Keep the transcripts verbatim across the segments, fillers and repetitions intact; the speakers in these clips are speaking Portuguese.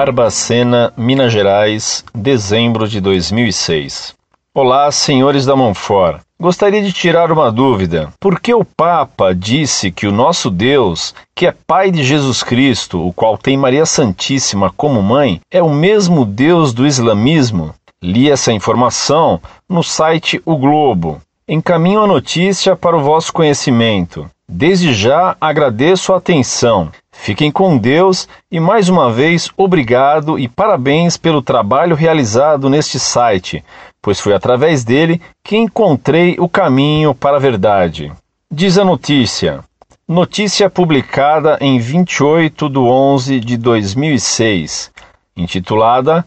Barbacena, Minas Gerais, dezembro de dois mil e seis. Olá, senhores da Monfort. Gostaria de tirar uma dúvida. Por que o Papa disse que o nosso Deus, que é Pai de Jesus Cristo, o qual tem Maria Santíssima como mãe, é o mesmo Deus do islamismo? Li essa informação no site O Globo. Encaminho a notícia para o vosso conhecimento. Desde já agradeço a atenção. Fiquem com Deus e, mais uma vez, obrigado e parabéns pelo trabalho realizado neste site, pois foi através dele que encontrei o caminho para a verdade. Diz a notícia. Notícia publicada em vinte e oito de onze de dois mil e seis, intitulada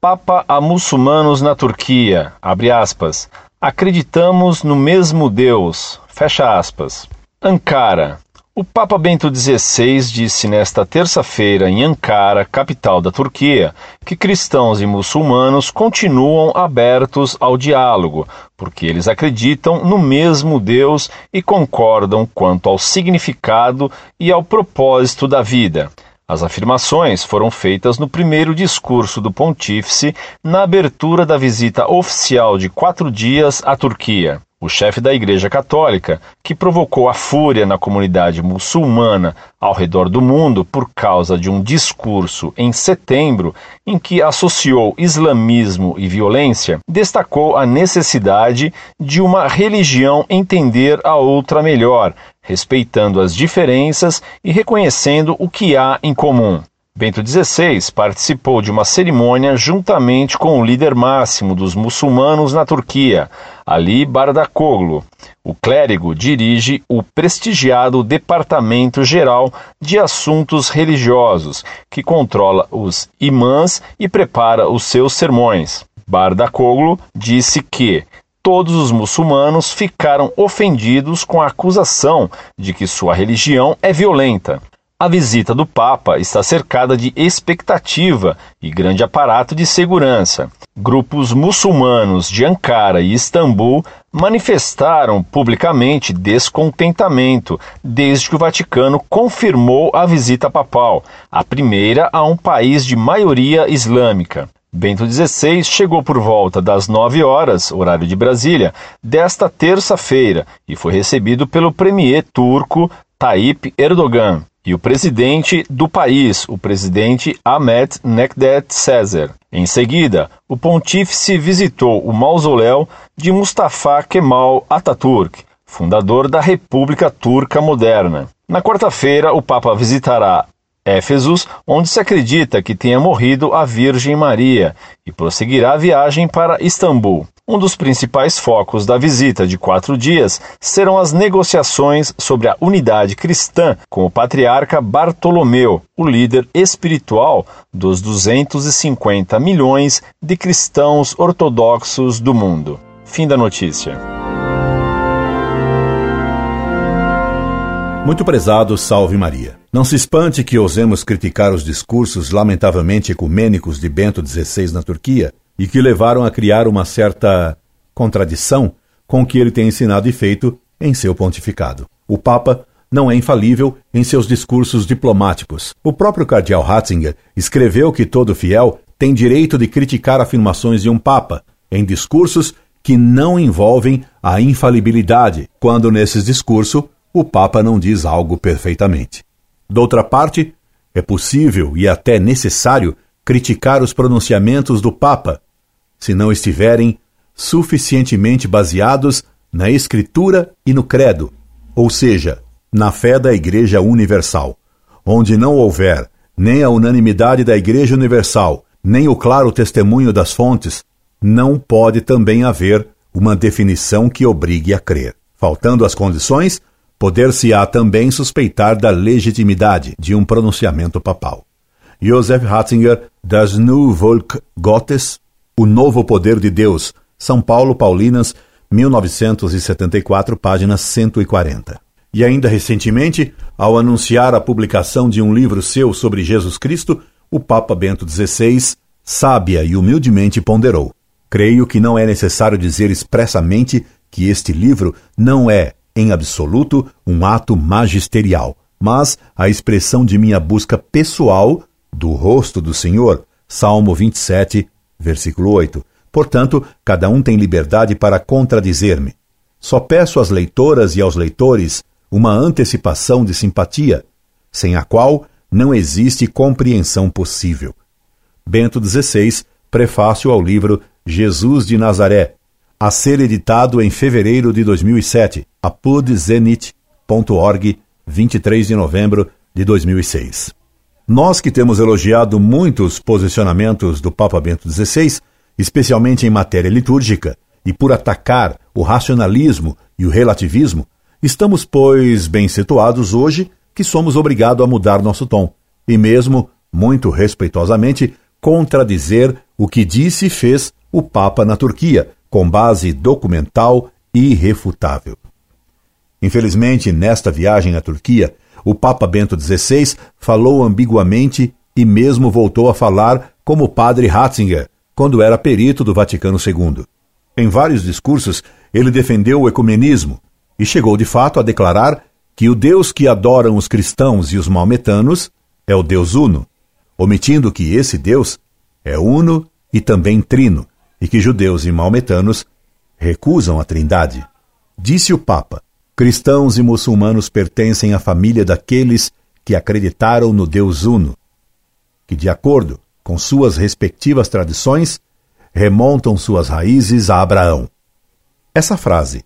Papa a muçulmanos na Turquia, abre aspas, acreditamos no mesmo Deus, fecha aspas. Ankara. O Papa Bento dezesseis disse nesta terça-feira em Ankara, capital da Turquia, que cristãos e muçulmanos continuam abertos ao diálogo, porque eles acreditam no mesmo Deus e concordam quanto ao significado e ao propósito da vida. As afirmações foram feitas no primeiro discurso do pontífice na abertura da visita oficial de quatro dias à Turquia. O chefe da Igreja Católica, que provocou a fúria na comunidade muçulmana ao redor do mundo por causa de um discurso em setembro em que associou islamismo e violência, destacou a necessidade de uma religião entender a outra melhor, respeitando as diferenças e reconhecendo o que há em comum. Bento dezesseis participou de uma cerimônia juntamente com o líder máximo dos muçulmanos na Turquia, Ali Bardakoglu. O clérigo dirige o prestigiado Departamento Geral de Assuntos Religiosos, que controla os imãs e prepara os seus sermões. Bardakoglu disse que todos os muçulmanos ficaram ofendidos com a acusação de que sua religião é violenta. A visita do Papa está cercada de expectativa e grande aparato de segurança. Grupos muçulmanos de Ankara e Istambul manifestaram publicamente descontentamento desde que o Vaticano confirmou a visita papal, a primeira a um país de maioria islâmica. Bento dezesseis chegou por volta das nove horas, horário de Brasília, desta terça-feira e foi recebido pelo premier turco Tayyip Erdogan e o presidente do país, o presidente Ahmet Necdet Sezer. Em seguida, o pontífice visitou o mausoléu de Mustafa Kemal Atatürk, fundador da República Turca Moderna. Na quarta-feira, o Papa visitará Éfeso, onde se acredita que tenha morrido a Virgem Maria, e prosseguirá a viagem para Istambul. Um dos principais focos da visita de quatro dias serão as negociações sobre a unidade cristã com o patriarca Bartolomeu, o líder espiritual dos duzentos e cinquenta milhões de cristãos ortodoxos do mundo. Fim da notícia. Muito prezado, salve Maria. Não se espante que ousemos criticar os discursos lamentavelmente ecumênicos de Bento dezesseis na Turquia, e que levaram a criar uma certa contradição com o que ele tem ensinado e feito em seu pontificado. O Papa não é infalível em seus discursos diplomáticos. O próprio cardeal Ratzinger escreveu que todo fiel tem direito de criticar afirmações de um Papa em discursos que não envolvem a infalibilidade, quando nesses discursos o Papa não diz algo perfeitamente. Doutra parte, é possível e até necessário criticar os pronunciamentos do Papa, se não estiverem suficientemente baseados na Escritura e no credo, ou seja, na fé da Igreja Universal. Onde não houver nem a unanimidade da Igreja Universal, nem o claro testemunho das fontes, não pode também haver uma definição que obrigue a crer. Faltando as condições, poder-se-á também suspeitar da legitimidade de um pronunciamento papal. Joseph Ratzinger, Das Neue Volk Gottes, O Novo Poder de Deus, São Paulo, Paulinas, mil novecentos e setenta e quatro, página cento e quarenta. E ainda recentemente, ao anunciar a publicação de um livro seu sobre Jesus Cristo, o Papa Bento dezesseis, sábia e humildemente ponderou: creio que não é necessário dizer expressamente que este livro não é, em absoluto, um ato magisterial, mas a expressão de minha busca pessoal do rosto do Senhor, Salmo vinte e sete, versículo oito. Portanto, cada um tem liberdade para contradizer-me. Só peço às leitoras e aos leitores uma antecipação de simpatia, sem a qual não existe compreensão possível. Bento dezesseis, prefácio ao livro Jesus de Nazaré, a ser editado em fevereiro de dois mil e sete, apud zenith ponto org, vinte e três de novembro de dois mil e seis. Nós que temos elogiado muitos posicionamentos do Papa Bento dezesseis, especialmente em matéria litúrgica, e por atacar o racionalismo e o relativismo, estamos, pois, bem situados hoje que somos obrigados a mudar nosso tom e mesmo, muito respeitosamente, contradizer o que disse e fez o Papa na Turquia, com base documental e irrefutável. Infelizmente, nesta viagem à Turquia, o Papa Bento dezesseis falou ambiguamente e mesmo voltou a falar como o padre Ratzinger, quando era perito do Vaticano segundo. Em vários discursos, ele defendeu o ecumenismo e chegou de fato a declarar que o Deus que adoram os cristãos e os maometanos é o Deus uno, omitindo que esse Deus é uno e também trino, e que judeus e maometanos recusam a trindade. Disse o Papa: cristãos e muçulmanos pertencem à família daqueles que acreditaram no Deus uno, que, de acordo com suas respectivas tradições, remontam suas raízes a Abraão. Essa frase,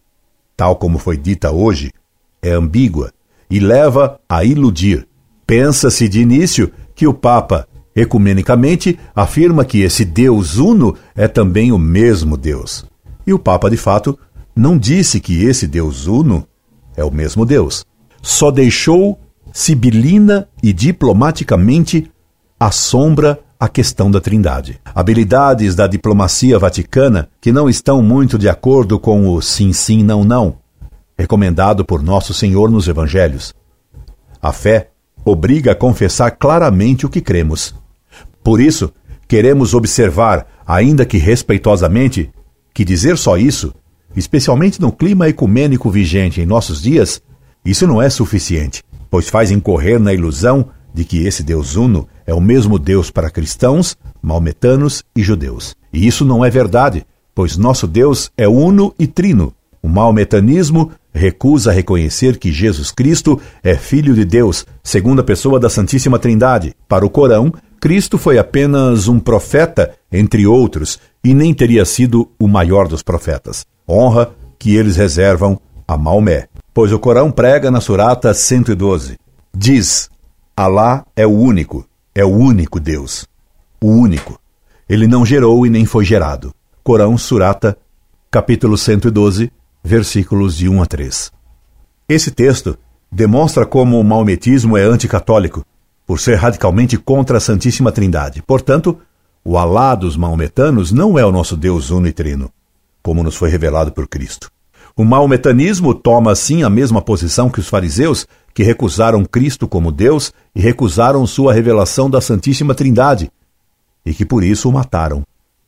tal como foi dita hoje, é ambígua e leva a iludir. Pensa-se de início que o Papa, ecumenicamente, afirma que esse Deus uno é também o mesmo Deus. E o Papa, de fato, não disse que esse Deus uno é o mesmo Deus. Só deixou, sibilina e diplomaticamente, à sombra a questão da Trindade. Habilidades da diplomacia vaticana que não estão muito de acordo com o sim, sim, não, não, recomendado por Nosso Senhor nos Evangelhos. A fé obriga a confessar claramente o que cremos. Por isso, queremos observar, ainda que respeitosamente, que dizer só isso, especialmente no clima ecumênico vigente em nossos dias, isso não é suficiente, pois faz incorrer na ilusão de que esse Deus uno é o mesmo Deus para cristãos, maometanos e judeus. E isso não é verdade, pois nosso Deus é uno e trino. O maometanismo recusa reconhecer que Jesus Cristo é Filho de Deus, segunda pessoa da Santíssima Trindade. Para o Corão, Cristo foi apenas um profeta, entre outros, e nem teria sido o maior dos profetas. Honra que eles reservam a Maomé. Pois o Corão prega na Surata cento e doze. Diz: Alá é o único, é o único Deus, o único. Ele não gerou e nem foi gerado. Corão, Surata, capítulo cento e doze, versículos de um a três. Esse texto demonstra como o maometismo é anticatólico, por ser radicalmente contra a Santíssima Trindade. Portanto, o Alá dos maometanos não é o nosso Deus uno e trino, como nos foi revelado por Cristo. O maometanismo toma, assim, a mesma posição que os fariseus, que recusaram Cristo como Deus e recusaram sua revelação da Santíssima Trindade, e que por isso o mataram.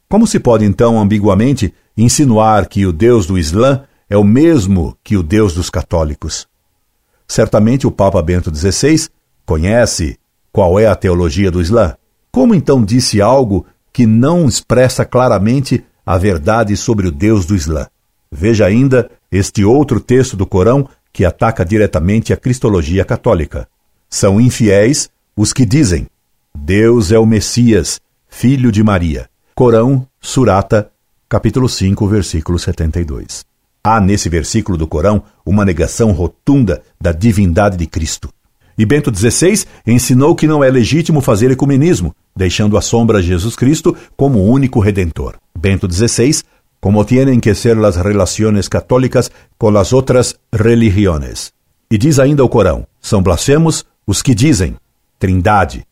Como se pode, então, ambiguamente, insinuar que o Deus do Islã é o mesmo que o Deus dos católicos? Certamente o Papa Bento dezesseis conhece qual é a teologia do Islã. Como, então, disse algo que não expressa claramente a verdade sobre o Deus do Islã? Veja ainda este outro texto do Corão que ataca diretamente a cristologia católica. São infiéis os que dizem: Deus é o Messias, filho de Maria. Corão, Surata, capítulo cinco, versículo setenta e dois. Há nesse versículo do Corão uma negação rotunda da divindade de Cristo. E Bento dezesseis ensinou que não é legítimo fazer ecumenismo, deixando à sombra Jesus Cristo como único Redentor. Bento dezesseis: como tienen que ser las relaciones católicas con las otras religiones. E diz ainda o Corão: são blasfemos os que dizem Trindade,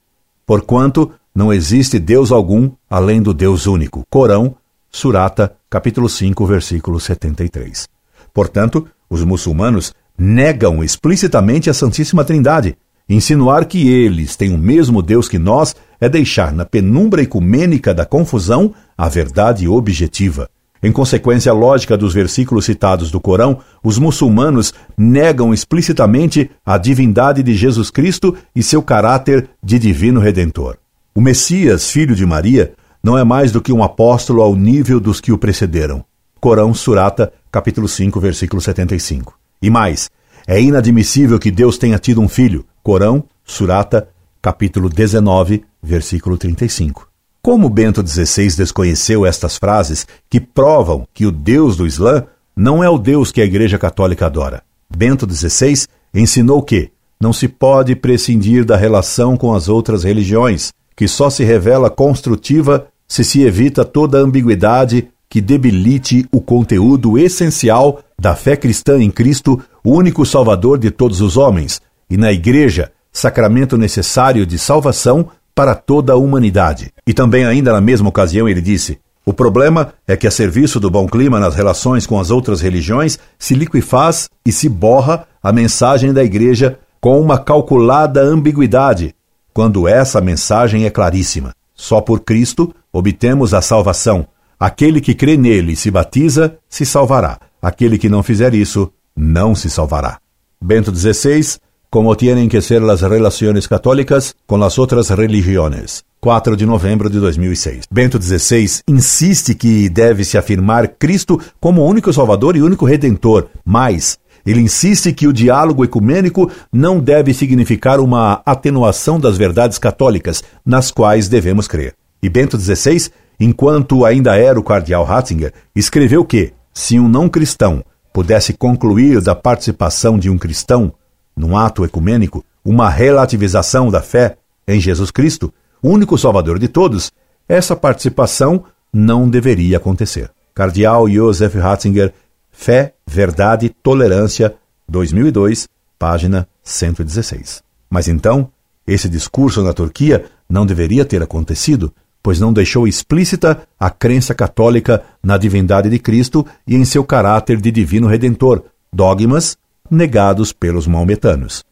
porquanto não existe Deus algum além do Deus único. Corão, Surata, capítulo cinco, versículo setenta e três. Portanto, os muçulmanos negam explicitamente a Santíssima Trindade. Insinuar que eles têm o mesmo Deus que nós é deixar na penumbra ecumênica da confusão a verdade objetiva. Em consequência lógica dos versículos citados do Corão, os muçulmanos negam explicitamente a divindade de Jesus Cristo e seu caráter de divino redentor. O Messias, filho de Maria, não é mais do que um apóstolo ao nível dos que o precederam. Corão, Surata, capítulo cinco, versículo setenta e cinco. E mais, é inadmissível que Deus tenha tido um filho. Corão, Surata, capítulo dezenove, versículo trinta e cinco. Como Bento dezesseis desconheceu estas frases que provam que o Deus do Islã não é o Deus que a Igreja Católica adora? Bento dezesseis ensinou que não se pode prescindir da relação com as outras religiões, que só se revela construtiva se se evita toda ambiguidade que debilite o conteúdo essencial da fé cristã em Cristo, o único Salvador de todos os homens, e na Igreja, sacramento necessário de salvação para toda a humanidade. E também ainda na mesma ocasião ele disse: o problema é que a serviço do bom clima nas relações com as outras religiões se liquefaz e se borra a mensagem da Igreja com uma calculada ambiguidade, quando essa mensagem é claríssima. Só por Cristo obtemos a salvação. Aquele que crê nele e se batiza, se salvará. Aquele que não fizer isso, não se salvará. Bento dezesseis: como tienen que ser las relaciones católicas con las otras religiones. quatro de novembro de dois mil e seis. Bento dezesseis insiste que deve-se afirmar Cristo como único Salvador e único Redentor, mas ele insiste que o diálogo ecumênico não deve significar uma atenuação das verdades católicas nas quais devemos crer. E Bento dezesseis, enquanto ainda era o cardeal Ratzinger, escreveu que, se um não-cristão pudesse concluir da participação de um cristão, num ato ecumênico, uma relativização da fé em Jesus Cristo, único Salvador de todos, essa participação não deveria acontecer. Cardeal Joseph Ratzinger, Fé, Verdade, Tolerância, dois mil e dois, página cento e dezesseis. Mas então, esse discurso na Turquia não deveria ter acontecido, pois não deixou explícita a crença católica na divindade de Cristo e em seu caráter de divino redentor, dogmas negados pelos maometanos.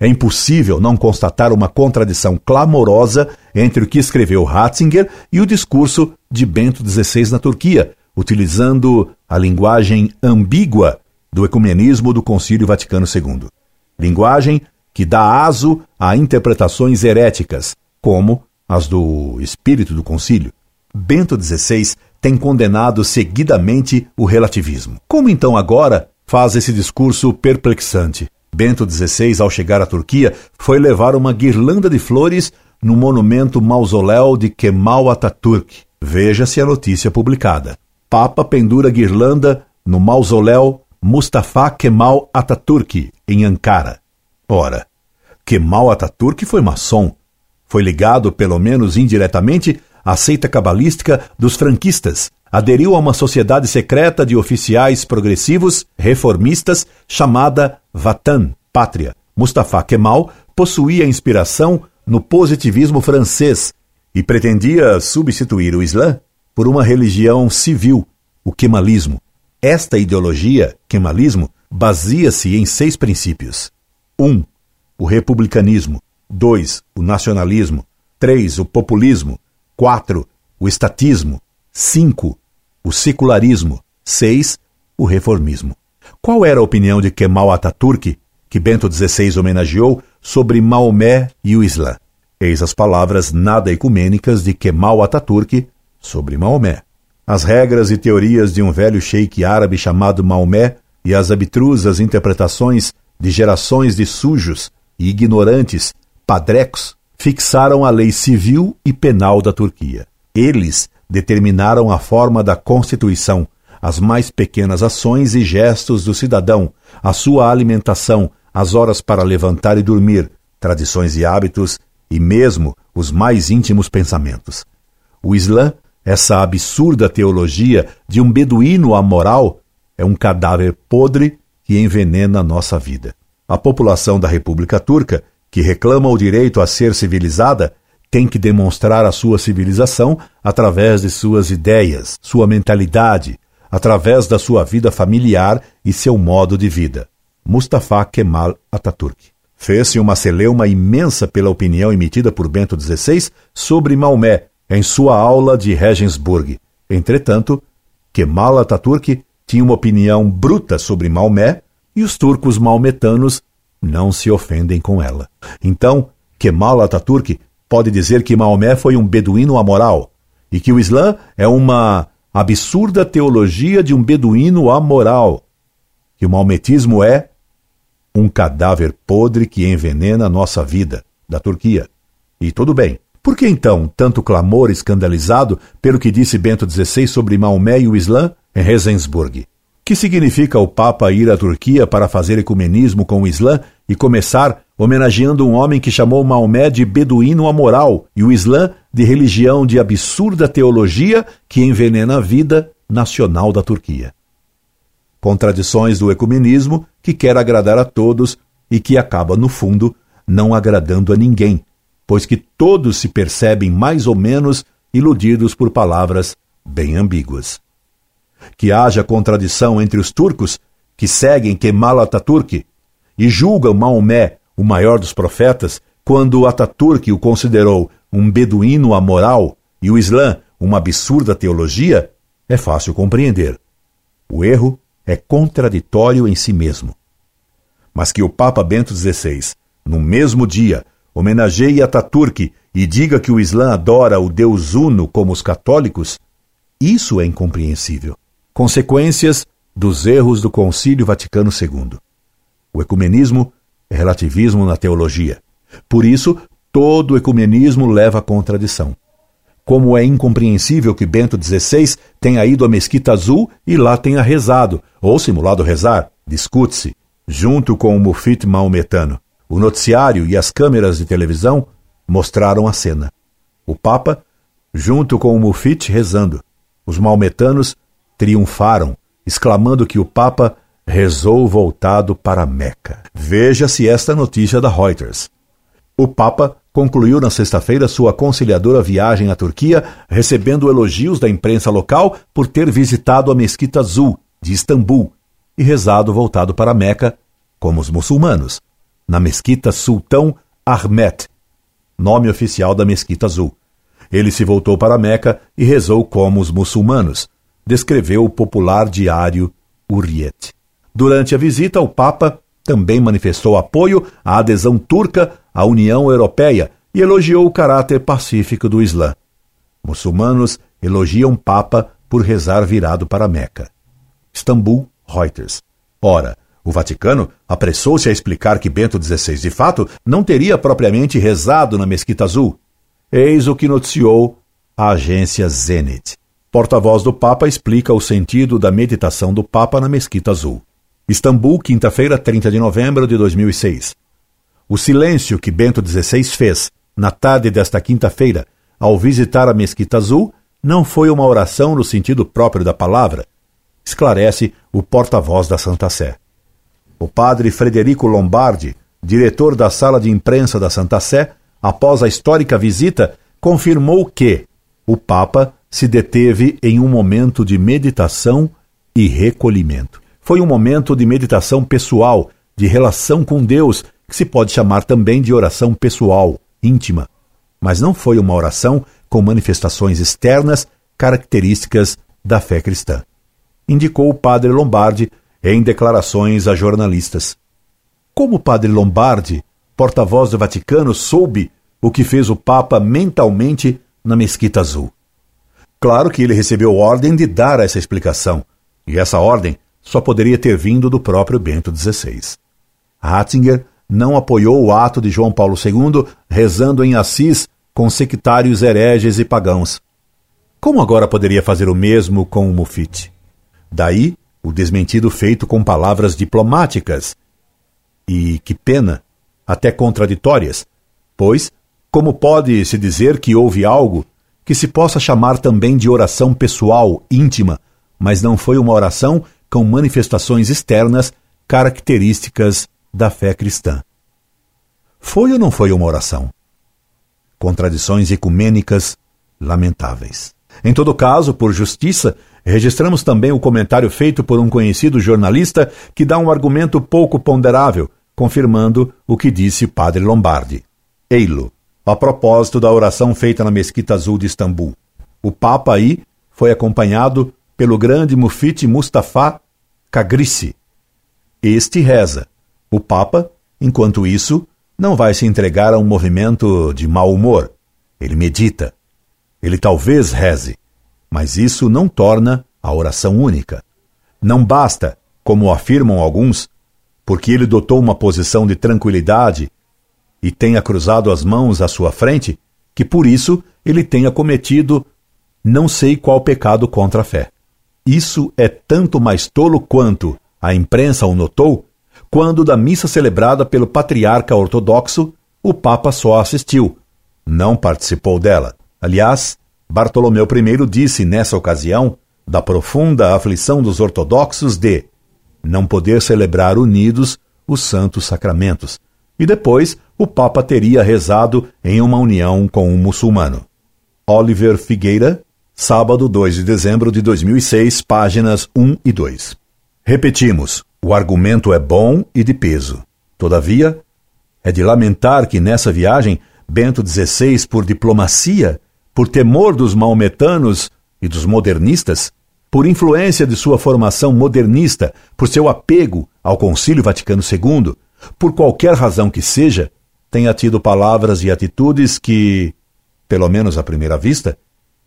É impossível não constatar uma contradição clamorosa entre o que escreveu Ratzinger e o discurso de Bento dezesseis na Turquia, utilizando a linguagem ambígua do ecumenismo do Concílio Vaticano segundo. Linguagem que dá aso a interpretações heréticas, como as do espírito do concílio. Bento dezesseis tem condenado seguidamente o relativismo. Como então agora faz esse discurso perplexante? Bento dezesseis, ao chegar à Turquia, foi levar uma guirlanda de flores no monumento mausoléu de Kemal Atatürk. Veja-se a notícia publicada. Papa pendura guirlanda no mausoléu Mustafa Kemal Atatürk, em Ankara. Ora, Kemal Atatürk foi maçom. Foi ligado, pelo menos indiretamente, à seita cabalística dos franquistas. Aderiu a uma sociedade secreta de oficiais progressivos, reformistas, chamada Vatan, Pátria. Mustafa Kemal possuía inspiração no positivismo francês e pretendia substituir o Islã por uma religião civil, o Kemalismo. Esta ideologia, Kemalismo, baseia-se em seis princípios. um. O republicanismo. dois. O nacionalismo. três. O populismo. quatro. O estatismo. cinco. O secularismo. seis. O reformismo. Qual era a opinião de Kemal Atatürk, que Bento dezesseis homenageou, sobre Maomé e o Islã? Eis as palavras nada ecumênicas de Kemal Atatürk sobre Maomé. As regras e teorias de um velho sheik árabe chamado Maomé e as abtrusas interpretações de gerações de sujos e ignorantes padrecos fixaram a lei civil e penal da Turquia. Eles determinaram a forma da Constituição, as mais pequenas ações e gestos do cidadão, a sua alimentação, as horas para levantar e dormir, tradições e hábitos, e mesmo os mais íntimos pensamentos. O Islã, essa absurda teologia de um beduíno amoral, é um cadáver podre que envenena a nossa vida. A população da República Turca, que reclama o direito a ser civilizada, tem que demonstrar a sua civilização através de suas ideias, sua mentalidade, através da sua vida familiar e seu modo de vida. Mustafa Kemal Atatürk. Fez-se uma celeuma imensa pela opinião emitida por Bento dezesseis sobre Maomé em sua aula de Regensburg. Entretanto, Kemal Atatürk tinha uma opinião bruta sobre Maomé e os turcos maometanos não se ofendem com ela. Então, Kemal Atatürk pode dizer que Maomé foi um beduíno amoral e que o Islã é uma absurda teologia de um beduíno amoral, que o maometismo é um cadáver podre que envenena nossa vida, da Turquia. E tudo bem. Por que então tanto clamor escandalizado pelo que disse Bento dezesseis sobre Maomé e o Islã em Regensburg? Que significa o Papa ir à Turquia para fazer ecumenismo com o Islã e começar homenageando um homem que chamou Maomé de beduíno amoral e o Islã de religião de absurda teologia que envenena a vida nacional da Turquia? Contradições do ecumenismo que quer agradar a todos e que acaba, no fundo, não agradando a ninguém, pois que todos se percebem mais ou menos iludidos por palavras bem ambíguas. Que haja contradição entre os turcos, que seguem Kemal Atatürk e julgam Maomé, o maior dos profetas, quando Atatürk o considerou um beduíno amoral e o Islã uma absurda teologia, é fácil compreender. O erro é contraditório em si mesmo. Mas que o Papa Bento dezesseis, no mesmo dia, homenageie Atatürk e diga que o Islã adora o Deus Uno como os católicos, isso é incompreensível. Consequências dos erros do Concílio Vaticano segundo. O ecumenismo é relativismo na teologia. Por isso, todo ecumenismo leva à contradição. Como é incompreensível que Bento dezesseis tenha ido à Mesquita Azul e lá tenha rezado, ou simulado rezar, discute-se, junto com o mufti maometano. O noticiário e as câmeras de televisão mostraram a cena. O Papa, junto com o mufti, rezando. Os maometanos triunfaram, exclamando que o Papa rezou voltado para Meca. Veja-se esta notícia da Reuters. O Papa concluiu na sexta-feira sua conciliadora viagem à Turquia, recebendo elogios da imprensa local por ter visitado a Mesquita Azul, de Istambul, e rezado voltado para Meca, como os muçulmanos, na mesquita Sultão Ahmet, nome oficial da Mesquita Azul. Ele se voltou para Meca e rezou como os muçulmanos, descreveu o popular diário Uriete. Durante a visita, o Papa também manifestou apoio à adesão turca à União Europeia e elogiou o caráter pacífico do Islã. Muçulmanos elogiam Papa por rezar virado para Meca. Istambul, Reuters. Ora, o Vaticano apressou-se a explicar que Bento dezesseis, de fato, não teria propriamente rezado na Mesquita Azul. Eis o que noticiou a agência Zenit. Porta-voz do Papa explica o sentido da meditação do Papa na Mesquita Azul. Istambul, quinta-feira, trinta de novembro de dois mil e seis. O silêncio que Bento dezesseis fez na tarde desta quinta-feira ao visitar a Mesquita Azul não foi uma oração no sentido próprio da palavra, esclarece o porta-voz da Santa Sé. O padre Frederico Lombardi, diretor da sala de imprensa da Santa Sé, após a histórica visita, confirmou que o Papa se deteve em um momento de meditação e recolhimento. Foi um momento de meditação pessoal, de relação com Deus, que se pode chamar também de oração pessoal, íntima. Mas não foi uma oração com manifestações externas características da fé cristã, indicou o padre Lombardi em declarações a jornalistas. Como o padre Lombardi, porta-voz do Vaticano, soube o que fez o Papa mentalmente na Mesquita Azul? Claro que ele recebeu ordem de dar essa explicação, e essa ordem só poderia ter vindo do próprio Bento dezesseis. Ratzinger não apoiou o ato de João Paulo segundo rezando em Assis com sectários hereges e pagãos. Como agora poderia fazer o mesmo com o mufti? Daí o desmentido feito com palavras diplomáticas e, que pena, até contraditórias, pois como pode-se dizer que houve algo que se possa chamar também de oração pessoal, íntima, mas não foi uma oração com manifestações externas características da fé cristã? Foi ou não foi uma oração? Contradições ecumênicas lamentáveis. Em todo caso, por justiça, registramos também o comentário feito por um conhecido jornalista que dá um argumento pouco ponderável, confirmando o que disse padre Lombardi. Eilo, a propósito da oração feita na Mesquita Azul de Istambul. O Papa aí foi acompanhado pelo grande mufti Mustafa Cagrice. Este reza. O Papa, enquanto isso, não vai se entregar a um movimento de mau humor, ele medita, ele talvez reze, mas isso não torna a oração única. Não basta, como afirmam alguns, porque ele adotou uma posição de tranquilidade e tenha cruzado as mãos à sua frente, que por isso ele tenha cometido não sei qual pecado contra a fé. Isso é tanto mais tolo quanto a imprensa o notou quando da missa celebrada pelo patriarca ortodoxo o Papa só assistiu, não participou dela. Aliás, Bartolomeu primeiro disse nessa ocasião da profunda aflição dos ortodoxos de não poder celebrar unidos os santos sacramentos, e depois o Papa teria rezado em uma união com um muçulmano. Oliver Figueira, sábado dois de dezembro de dois mil e seis, páginas um e dois. Repetimos, o argumento é bom e de peso. Todavia, é de lamentar que nessa viagem, Bento dezesseis, por diplomacia, por temor dos maometanos e dos modernistas, por influência de sua formação modernista, por seu apego ao Concílio Vaticano segundo, por qualquer razão que seja, tenha tido palavras e atitudes que, pelo menos à primeira vista,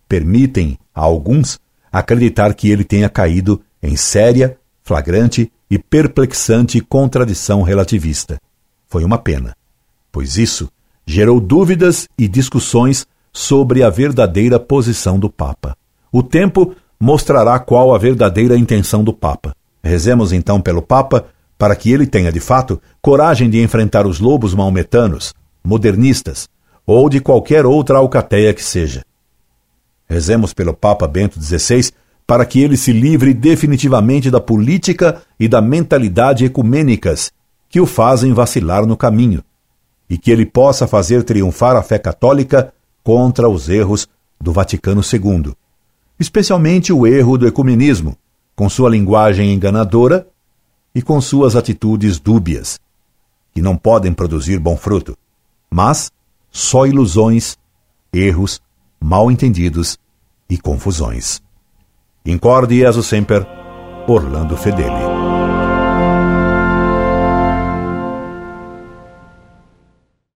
permitem a alguns acreditar que ele tenha caído em séria, flagrante e perplexante contradição relativista. Foi uma pena, pois isso gerou dúvidas e discussões sobre a verdadeira posição do Papa. O tempo mostrará qual a verdadeira intenção do Papa. Rezemos então pelo Papa para que ele tenha, de fato, coragem de enfrentar os lobos maometanos, modernistas ou de qualquer outra alcateia que seja. Rezemos pelo Papa Bento dezesseis para que ele se livre definitivamente da política e da mentalidade ecumênicas que o fazem vacilar no caminho, e que ele possa fazer triunfar a fé católica contra os erros do Vaticano segundo, especialmente o erro do ecumenismo, com sua linguagem enganadora e com suas atitudes dúbias, que não podem produzir bom fruto, mas só ilusões, erros, mal-entendidos e confusões. Incorde Jesus Semper, Orlando Fedeli.